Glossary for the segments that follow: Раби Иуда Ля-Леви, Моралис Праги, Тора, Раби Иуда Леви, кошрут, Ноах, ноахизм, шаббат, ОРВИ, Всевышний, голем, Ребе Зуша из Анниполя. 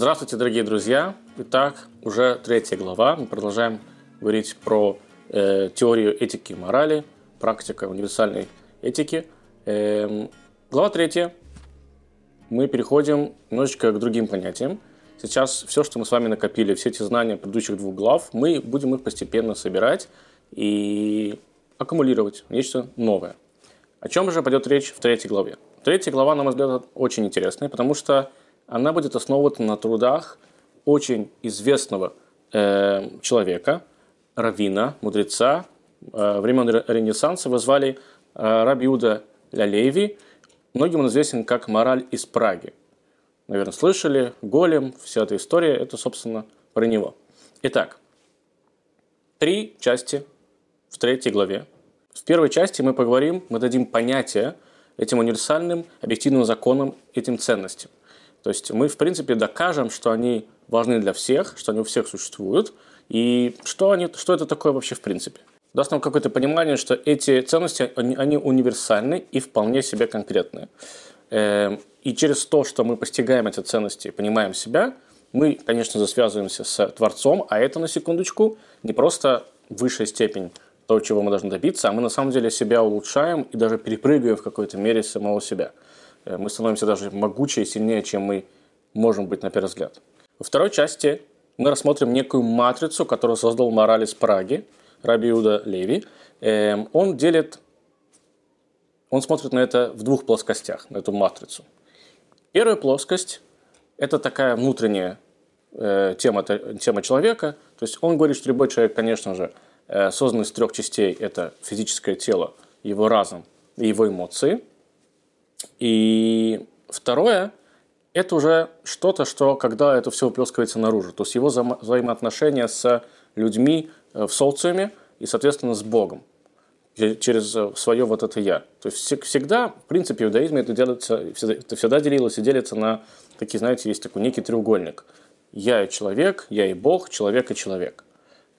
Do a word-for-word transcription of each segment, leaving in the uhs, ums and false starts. Здравствуйте, дорогие друзья! Итак, уже третья глава. Мы продолжаем говорить про э, теорию этики и морали, практика универсальной этики. Э, глава третья. Мы переходим немножечко к другим понятиям. Сейчас все, что мы с вами накопили, все эти знания предыдущих двух глав, мы будем их постепенно собирать и аккумулировать нечто новое. О чем же пойдет речь в третьей главе? Третья глава, на мой взгляд, очень интересная, потому что она будет основана на трудах очень известного э, человека, раввина, мудреца. Э, времен Ренессанса его звали э, Раби Иуда Ля-Леви. Многим он известен как Моралис Праги. Наверное, слышали, голем, вся эта история, это, собственно, про него. Итак, три части в третьей главе. В первой части мы поговорим, мы дадим понятие этим универсальным объективным законам, этим ценностям. То есть мы, в принципе, докажем, что они важны для всех, что они у всех существуют, и что, они, что это такое вообще в принципе. Даст нам какое-то понимание, что эти ценности, они, они универсальны и вполне себе конкретны. И через то, что мы постигаем эти ценности и понимаем себя, мы, конечно же, связываемся с Творцом, а это, на секундочку, не просто высшая степень того, чего мы должны добиться, а мы, на самом деле, себя улучшаем и даже перепрыгиваем в какой-то мере самого себя. Мы становимся даже могучее и сильнее, чем мы можем быть на первый взгляд. Во второй части мы рассмотрим некую матрицу, которую создал Моралис Праги, Раби Иуда Леви. Он делит, он смотрит на это в двух плоскостях, на эту матрицу. Первая плоскость – это такая внутренняя тема, тема человека. То есть он говорит, что любой человек, конечно же, создан из трех частей. Это физическое тело, его разум и его эмоции. И второе – это уже что-то, что когда это все выплескивается наружу, то есть его вза- взаимоотношения с людьми в социуме и, соответственно, с Богом через свое вот это «я». То есть всегда, в принципе, в иудаизме это, делится, это всегда делилось и делится на такие, знаете, есть такой некий треугольник. «Я и человек», «я и Бог», «человек и человек».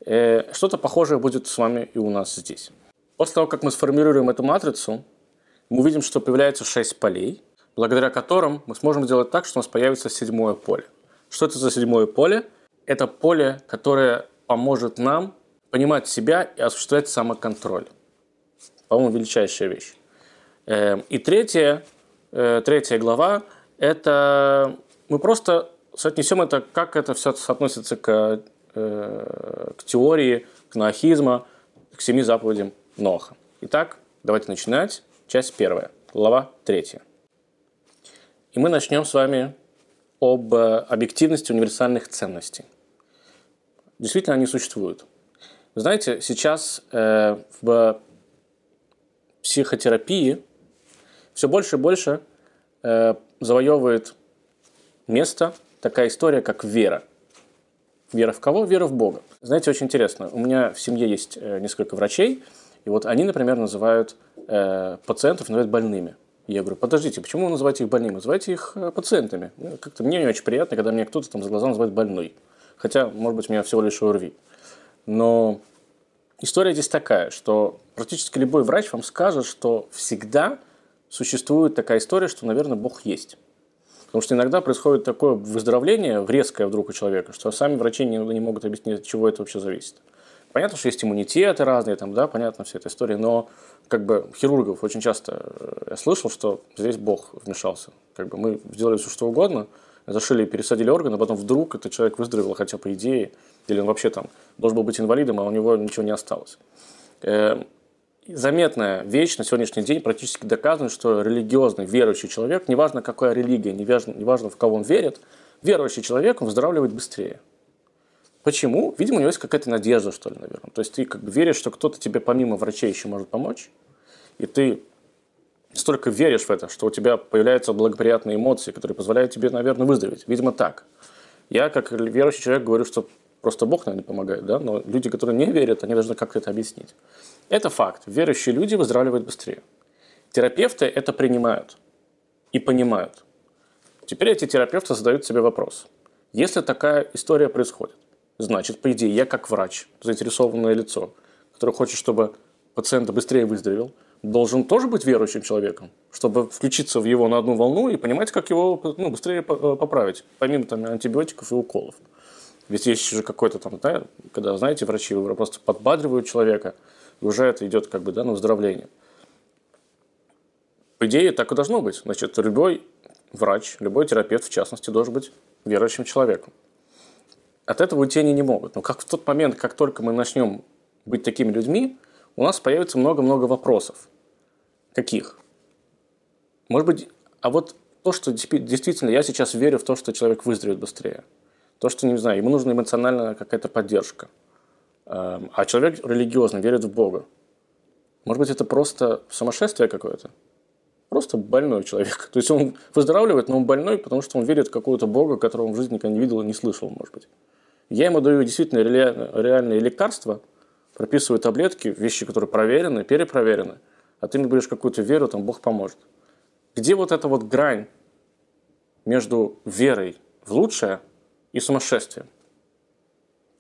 Что-то похожее будет с вами и у нас здесь. После того, как мы сформируем эту матрицу, мы увидим, что появляется шесть полей, благодаря которым мы сможем сделать так, что у нас появится седьмое поле. Что это за седьмое поле? Это поле, которое поможет нам понимать себя и осуществлять самоконтроль. По-моему, величайшая вещь. И третья, третья глава, это мы просто соотнесем это, как это все соотносится к, к теории, к ноахизму, к семи заповедям Ноаха. Итак, давайте начинать. Часть первая, глава третья. И мы начнем с вами об объективности универсальных ценностей. Действительно, они существуют. Вы знаете, сейчас э, в психотерапии все больше и больше э, завоевывает место такая история, как вера. Вера в кого? Вера в Бога. Знаете, очень интересно. У меня в семье есть несколько врачей, и вот они, например, называют э, пациентов называют больными. Я говорю, подождите, почему вы называете их больными? Называйте их э, пациентами. Как-то мне не очень приятно, когда меня кто-то там за глаза называет больной. Хотя, может быть, меня всего лишь ОРВИ. Но история здесь такая, что практически любой врач вам скажет, что всегда существует такая история, что, наверное, Бог есть. Потому что иногда происходит такое выздоровление, резкое вдруг у человека, что сами врачи не, не могут объяснить, от чего это вообще зависит. Понятно, что есть иммунитеты разные, там, да, понятно, вся эта история, но как бы хирургов очень часто я слышал, что здесь Бог вмешался. Как бы мы сделали все, что угодно, зашили и пересадили органы, а потом вдруг этот человек выздоровел, хотя по идее, или он вообще там должен был быть инвалидом, а у него ничего не осталось. Заметная вещь на сегодняшний день практически доказана, что религиозный, верующий человек, неважно какая религия, неважно в кого он верит, верующий человек, он выздоравливает быстрее. Почему? Видимо, у него есть какая-то надежда, что ли, наверное. То есть ты как бы веришь, что кто-то тебе помимо врачей еще может помочь, и ты столько веришь в это, что у тебя появляются благоприятные эмоции, которые позволяют тебе, наверное, выздороветь. Видимо, так. Я, как верующий человек, говорю, что просто Бог, наверное, помогает, да? Но люди, которые не верят, они должны как-то это объяснить. Это факт. Верующие люди выздоравливают быстрее. Терапевты это принимают и понимают. Теперь эти терапевты задают себе вопрос. Если такая история происходит, значит, по идее, я как врач, заинтересованное лицо, которое хочет, чтобы пациент быстрее выздоровел, должен тоже быть верующим человеком, чтобы включиться в его на одну волну и понимать, как его ну, быстрее поправить, помимо там, антибиотиков и уколов. Ведь есть же какой-то там, да, когда, знаете, врачи просто подбадривают человека, и уже это идет как бы да, на выздоровление. По идее, так и должно быть. Значит, любой врач, любой терапевт, в частности, должен быть верующим человеком. От этого уйти они не могут. Но как в тот момент, как только мы начнем быть такими людьми, у нас появится много-много вопросов. Каких? Может быть, а вот то, что действительно я сейчас верю в то, что человек выздоровеет быстрее. То, что, не знаю, ему нужна эмоциональная какая-то поддержка. А человек религиозный, верит в Бога. Может быть, это просто сумасшествие какое-то? Просто больной человек. То есть он выздоравливает, но он больной, потому что он верит в какого-то Бога, которого он в жизни никогда не видел и не слышал, может быть. Я ему даю действительно реальные лекарства, прописываю таблетки, вещи, которые проверены, перепроверены, а ты мне говоришь какую-то веру, там Бог поможет. Где вот эта вот грань между верой в лучшее и сумасшествием?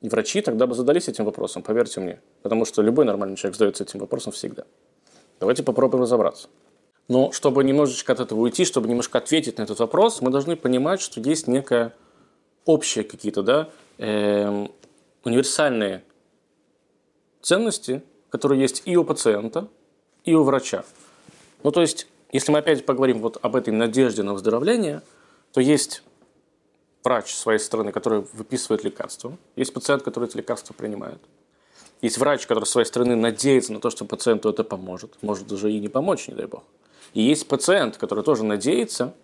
И врачи тогда бы задались этим вопросом, поверьте мне, потому что любой нормальный человек задается этим вопросом всегда. Давайте попробуем разобраться. Но чтобы немножечко от этого уйти, чтобы немножко ответить на этот вопрос, мы должны понимать, что есть некое общее какие-то, да, э, универсальные ценности, которые есть и у пациента, и у врача. Ну, то есть, если мы опять поговорим вот об этой надежде на выздоровление, то есть врач с своей стороны, который выписывает лекарства, есть пациент, который эти лекарства принимает. Есть врач, который с своей стороны надеется на то, что пациенту это поможет. Может даже и не помочь, не дай бог. И есть пациент, который тоже надеется,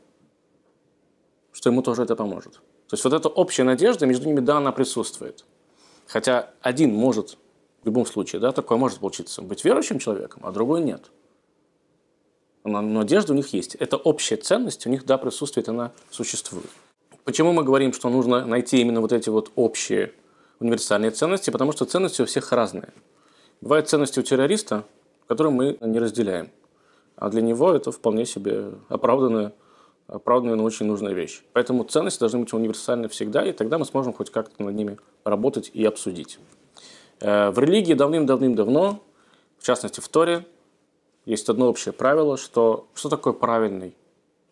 что ему тоже это поможет. То есть вот эта общая надежда между ними, да, она присутствует. Хотя один может, в любом случае, да, такое может получиться, быть верующим человеком, а другой нет. Но надежда у них есть. Эта общая ценность у них, да, присутствует, она существует. Почему мы говорим, что нужно найти именно вот эти вот общие универсальные ценности? Потому что ценности у всех разные. Бывают ценности у террориста, которые мы не разделяем. А для него это вполне себе оправданная, оправданная, но очень нужная вещь. Поэтому ценности должны быть универсальны всегда, и тогда мы сможем хоть как-то над ними работать и обсудить. В религии давным-давным-давно, в частности в Торе, есть одно общее правило, что, что такое правильный,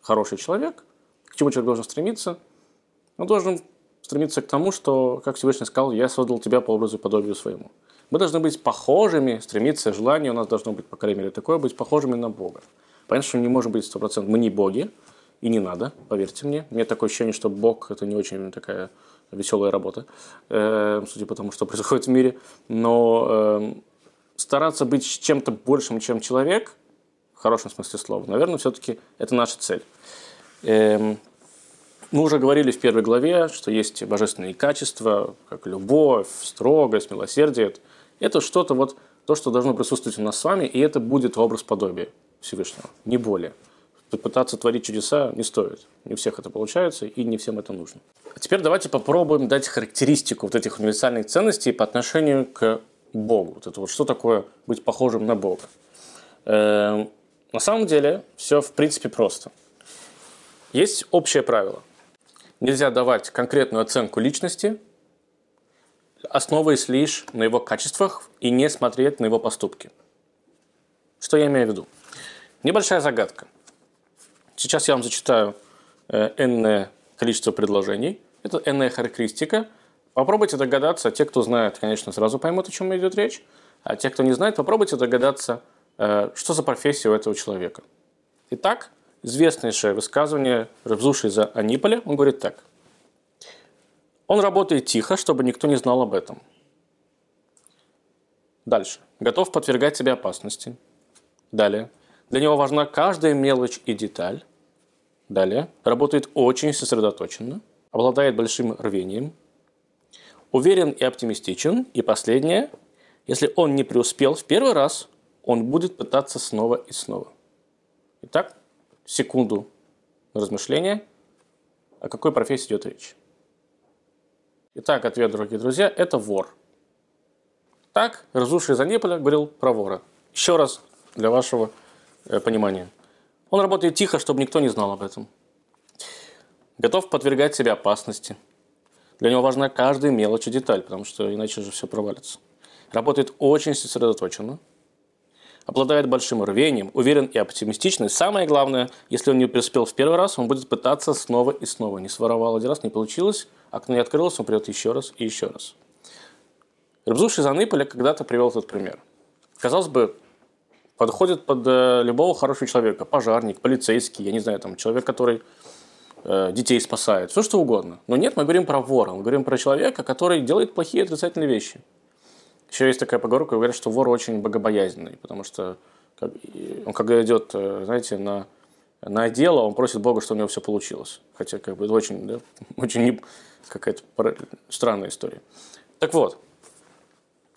хороший человек, к чему человек должен стремиться. Он должен стремиться к тому, что, как Всевышний сказал, «Я создал тебя по образу и подобию своему». Мы должны быть похожими, стремиться, желание у нас должно быть, по крайней мере, такое, быть похожими на Бога. Понятно, что не может быть сто процентов. Мы не боги, и не надо, поверьте мне. У меня такое ощущение, что Бог – это не очень такая веселая работа, судя по тому, что происходит в мире. Но стараться быть чем-то большим, чем человек, в хорошем смысле слова, наверное, все-таки это наша цель. Мы уже говорили в первой главе, что есть божественные качества, как любовь, строгость, милосердие. Это что-то вот, то, что должно присутствовать у нас с вами, и это будет образ подобия Всевышнего, не более. Пытаться творить чудеса не стоит. Не у всех это получается, и не всем это нужно. А теперь давайте попробуем дать характеристику вот этих универсальных ценностей по отношению к Богу. Вот это вот, что такое быть похожим на Бога. Э-э- на самом деле все в принципе просто. Есть общее правило. Нельзя давать конкретную оценку личности, основываясь лишь на его качествах и не смотреть на его поступки. Что я имею в виду? Небольшая загадка. Сейчас я вам зачитаю энное количество предложений. Это энная характеристика. Попробуйте догадаться. Те, кто знает, конечно, сразу поймут, о чем идет речь. А те, кто не знает, попробуйте догадаться, что за профессия у этого человека. Итак, известнейшее высказывание Ребе Зуши из Анниполя. Он говорит так. Он работает тихо, чтобы никто не знал об этом. Дальше. Готов подвергать себе опасности. Далее. Для него важна каждая мелочь и деталь. Далее. Работает очень сосредоточенно. Обладает большим рвением. Уверен и оптимистичен. И последнее. Если он не преуспел в первый раз, он будет пытаться снова и снова. Итак, секунду на размышление, о какой профессии идет речь. Итак, ответ, дорогие друзья, это вор. Так, Ребе Зуша из Анниполя говорил про вора. Еще раз для вашего э, понимания. Он работает тихо, чтобы никто не знал об этом. Готов подвергать себя опасности. Для него важна каждая мелочь и деталь, потому что иначе же все провалится. Работает очень сосредоточенно. обладает большим рвением, уверен и оптимистичен. И самое главное, если он не преуспел в первый раз, он будет пытаться снова и снова. Не своровал один раз, не получилось, окно не открылось, он придет еще раз и еще раз. Ребе Зуша из Анниполя когда-то привел этот пример. Казалось бы, подходит под любого хорошего человека, пожарник, полицейский, я не знаю, там человек, который э, детей спасает, все что угодно. Но нет, мы говорим про вора, мы говорим про человека, который делает плохие отрицательные вещи. Еще есть такая поговорка, говорят, что вор очень богобоязненный, потому что как, он когда идет, знаете, на, на дело, он просит Бога, что у него все получилось. Хотя как бы это очень, да, очень какая-то странная история. Так вот,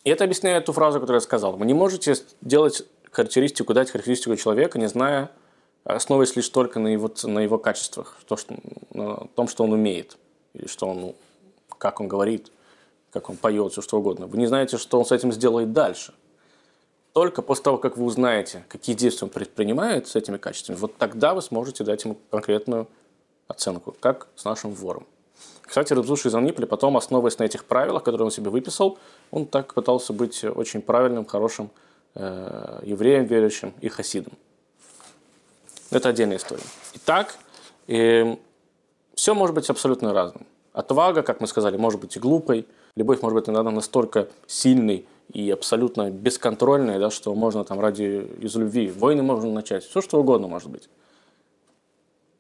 и это объясняет ту фразу, которую я сказал. Вы не можете делать характеристику, дать характеристику человека, не зная, основываясь лишь только на его, на его качествах, то, что, на том, что он умеет, или что он, как он говорит, как он поет, все что угодно. Вы не знаете, что он с этим сделает дальше. Только после того, как вы узнаете, какие действия он предпринимает с этими качествами, вот тогда вы сможете дать ему конкретную оценку, как с нашим вором. Кстати, Ребе Зуша из Анниполя потом, основываясь на этих правилах, которые он себе выписал, он так пытался быть очень правильным, хорошим э, евреем, верующим и хасидом. Это отдельная история. Итак, э, все может быть абсолютно разным. Отвага, как мы сказали, может быть и глупой. Любовь может быть иногда настолько сильной и абсолютно бесконтрольной, да, что можно там ради из любви, войны можно начать, все что угодно может быть.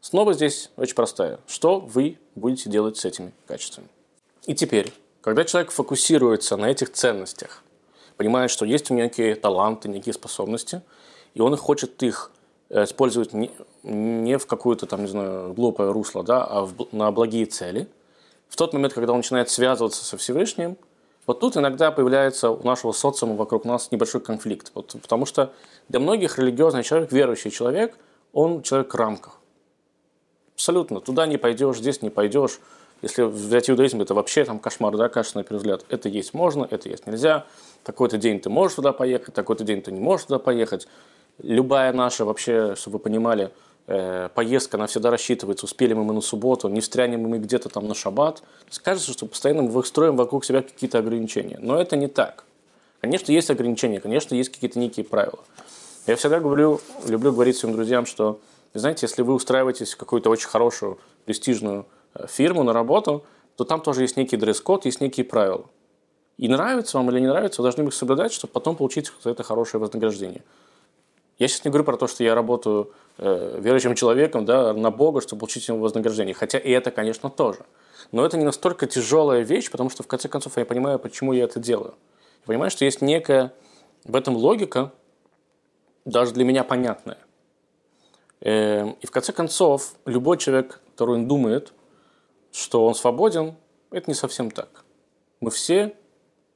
Снова здесь очень простая. Что вы будете делать с этими качествами? И теперь, когда человек фокусируется на этих ценностях, понимает, что есть у него некие таланты, некие способности, и он хочет их использовать не в какое-то там, не знаю, глупое русло, да, а в, на благие цели, в тот момент, когда он начинает связываться со Всевышним, вот тут иногда появляется у нашего социума вокруг нас небольшой конфликт. Вот, потому что для многих религиозный человек, верующий человек, он человек в рамках. Абсолютно. Туда не пойдешь, здесь не пойдешь. Если взять иудаизм, это вообще там кошмар, да, кажется, на первый взгляд. Это есть можно, это есть нельзя. Такой-то день ты можешь туда поехать, такой-то день ты не можешь туда поехать. Любая наша вообще, чтобы вы понимали, поездка, она всегда рассчитывается, успели мы, мы на субботу, не встрянем мы где-то там на шаббат. Кажется, что постоянно мы строим вокруг себя какие-то ограничения. Но это не так. Конечно, есть ограничения, конечно, есть какие-то некие правила. Я всегда говорю, люблю говорить своим друзьям, что, знаете, если вы устраиваетесь в какую-то очень хорошую, престижную фирму на работу, то там тоже есть некий дресс-код, есть некие правила. И нравится вам или не нравится, вы должны их соблюдать, чтобы потом получить за это хорошее вознаграждение. Я сейчас не говорю про то, что я работаю э, верующим человеком, да, на Бога, чтобы получить ему вознаграждение. Хотя и это, конечно, тоже. Но это не настолько тяжелая вещь, потому что, в конце концов, я понимаю, почему я это делаю. Я понимаю, что есть некая в этом логика, даже для меня понятная. Э, и, в конце концов, любой человек, который думает, что он свободен, это не совсем так. Мы все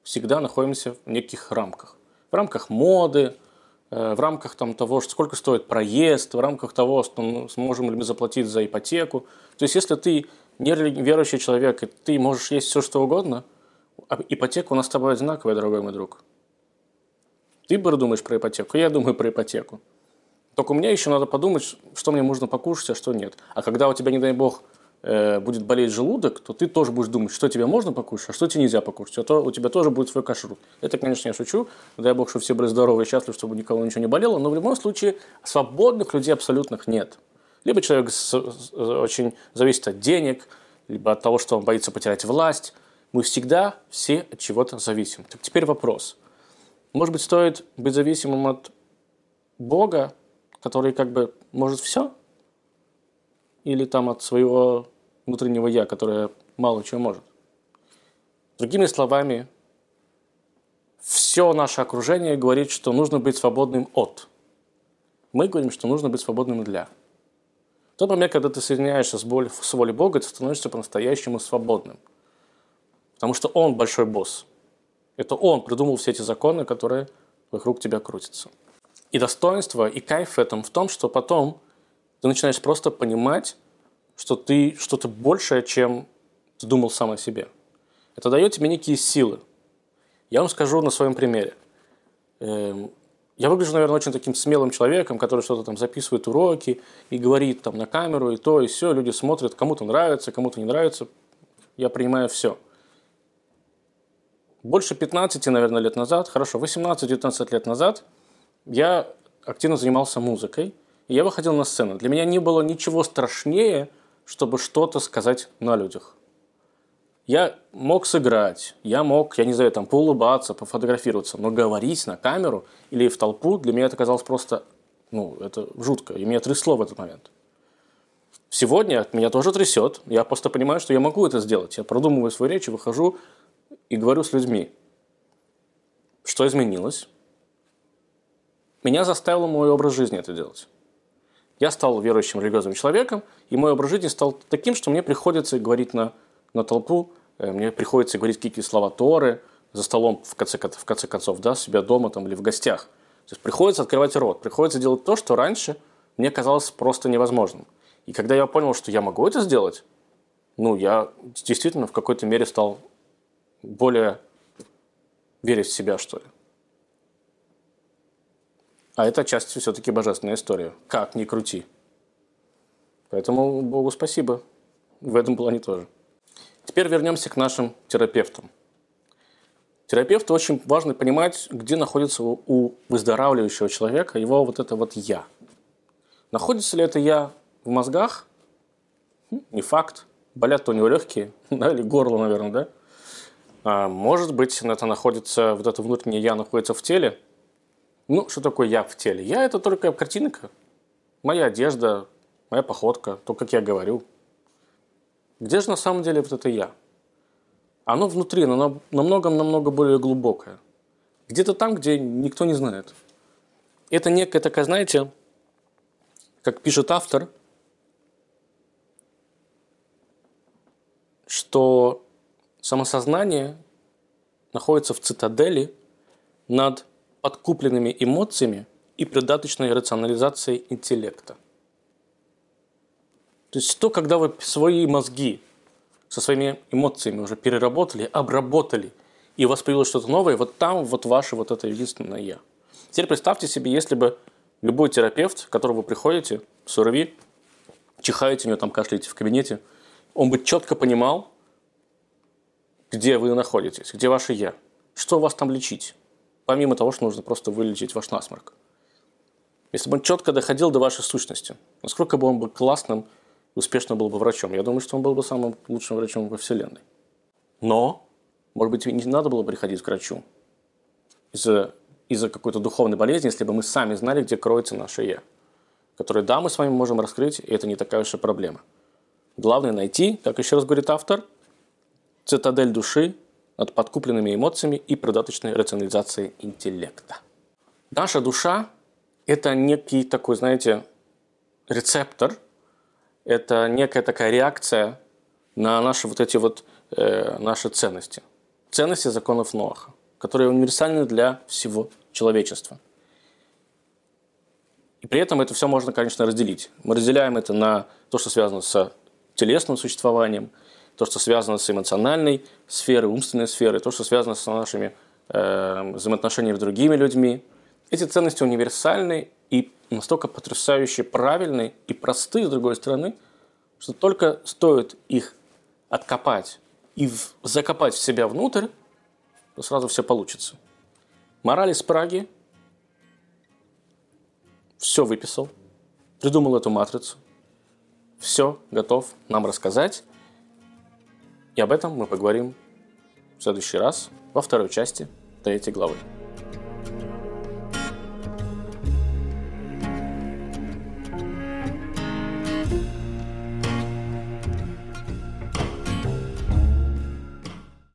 всегда находимся в неких рамках. В рамках моды, в рамках там, того, сколько стоит проезд, в рамках того, что, ну, сможем ли мы заплатить за ипотеку. То есть, если ты не верующий человек, и ты можешь есть все, что угодно, а ипотека у нас с тобой одинаковая, дорогой мой друг. Ты думаешь про ипотеку, я думаю про ипотеку. Только мне еще надо подумать, что мне можно покушать, а что нет. А когда у тебя, не дай бог, будет болеть желудок, то ты тоже будешь думать, что тебе можно покушать, а что тебе нельзя покушать, а то у тебя тоже будет свой кошрут. Это, конечно, я шучу, дай бог, чтобы все были здоровы и счастливы, чтобы никого ничего не болело, но в любом случае свободных людей абсолютных нет. Либо человек очень зависит от денег, либо от того, что он боится потерять власть. Мы всегда все от чего-то зависим. Так теперь вопрос. Может быть, стоит быть зависимым от Бога, который как бы может все? Или там от своего внутреннего «я», которое мало чего может. Другими словами, все наше окружение говорит, что нужно быть свободным от. Мы говорим, что нужно быть свободным для. В тот момент, когда ты соединяешься с волей Бога, ты становишься по-настоящему свободным. Потому что Он большой босс. Это Он придумал все эти законы, которые вокруг тебя крутятся. И достоинство, и кайф в этом в том, что потом ты начинаешь просто понимать, что ты что-то большее, чем ты думал сам о себе. Это дает тебе некие силы. Я вам скажу на своем примере. Я выгляжу, наверное, очень таким смелым человеком, который что-то там записывает уроки и говорит там на камеру и то, и все. Люди смотрят, кому-то нравится, кому-то не нравится. Я принимаю все. Больше пятнадцати, наверное, лет назад, хорошо, восемнадцати-девятнадцати лет назад я активно занимался музыкой, и я выходил на сцену. Для меня не было ничего страшнее, чтобы что-то сказать на людях. Я мог сыграть, я мог, я не знаю, там, поулыбаться, пофотографироваться, но говорить на камеру или в толпу, для меня это казалось просто, ну, это жутко, и меня трясло в этот момент. Сегодня меня тоже трясет, я просто понимаю, что я могу это сделать. Я продумываю свою речь, выхожу и говорю с людьми. Что изменилось? Меня заставил мой образ жизни это делать. Я стал верующим религиозным человеком, и мой образ жизни стал таким, что мне приходится говорить на, на толпу, мне приходится говорить какие-то слова Торы за столом, в конце, в конце концов, да, себя дома там, или в гостях. То есть приходится открывать рот, приходится делать то, что раньше мне казалось просто невозможным. И когда я понял, что я могу это сделать, ну, я действительно в какой-то мере стал более верить в себя, что ли. А это отчасти все-таки божественная история. Как ни крути. Поэтому Богу спасибо. В этом плане тоже. Теперь вернемся к нашим терапевтам. Терапевту очень важно понимать, где находится у выздоравливающего человека его вот это вот «я». Находится ли это «я» в мозгах? Не факт. Болят у него легкие, да, или горло, наверное, да? А может быть, это находится, вот это внутреннее «я» находится в теле. Ну, что такое «я» в теле? «Я» — это только картинка, моя одежда, моя походка, то, как я говорю. Где же на самом деле вот это «я»? Оно внутри, оно намного-намного более глубокое. Где-то там, где никто не знает. Это некая такая, знаете, как пишет автор, что самосознание находится в цитадели над подкупленными эмоциями и придаточной рационализацией интеллекта. То есть то, когда вы свои мозги со своими эмоциями уже переработали, обработали, и у вас появилось что-то новое, вот там вот ваше вот это единственное «я». Теперь представьте себе, если бы любой терапевт, к которому вы приходите, СУРВИ, чихаете у него, там кашляете в кабинете, он бы четко понимал, где вы находитесь, где ваше «я», что вас там лечить. Помимо того, что нужно просто вылечить ваш насморк. Если бы он четко доходил до вашей сущности, насколько бы он был классным и успешным был бы врачом? Я думаю, что он был бы самым лучшим врачом во Вселенной. Но, может быть, не надо было приходить к врачу из-за из-за какой-то духовной болезни, если бы мы сами знали, где кроется наше «я», которое, да, мы с вами можем раскрыть, и это не такая уж и проблема. Главное найти, как еще раз говорит автор, цитадель души, над подкупленными эмоциями и придаточной рационализацией интеллекта. Наша душа – это некий такой, знаете, рецептор, это некая такая реакция на наши вот эти вот э, наши ценности. Ценности законов Ноаха, которые универсальны для всего человечества. И при этом это все можно, конечно, разделить. Мы разделяем это на то, что связано с телесным существованием, то, что связано с эмоциональной сферой, умственной сферой, то, что связано с нашими э, взаимоотношениями с другими людьми. Эти ценности универсальны и настолько потрясающе правильны и просты, с другой стороны, что только стоит их откопать и в, закопать в себя внутрь, то сразу все получится. Моралис Праги все выписал, придумал эту матрицу, все готов нам рассказать. И об этом мы поговорим в следующий раз, во второй части третьей главы.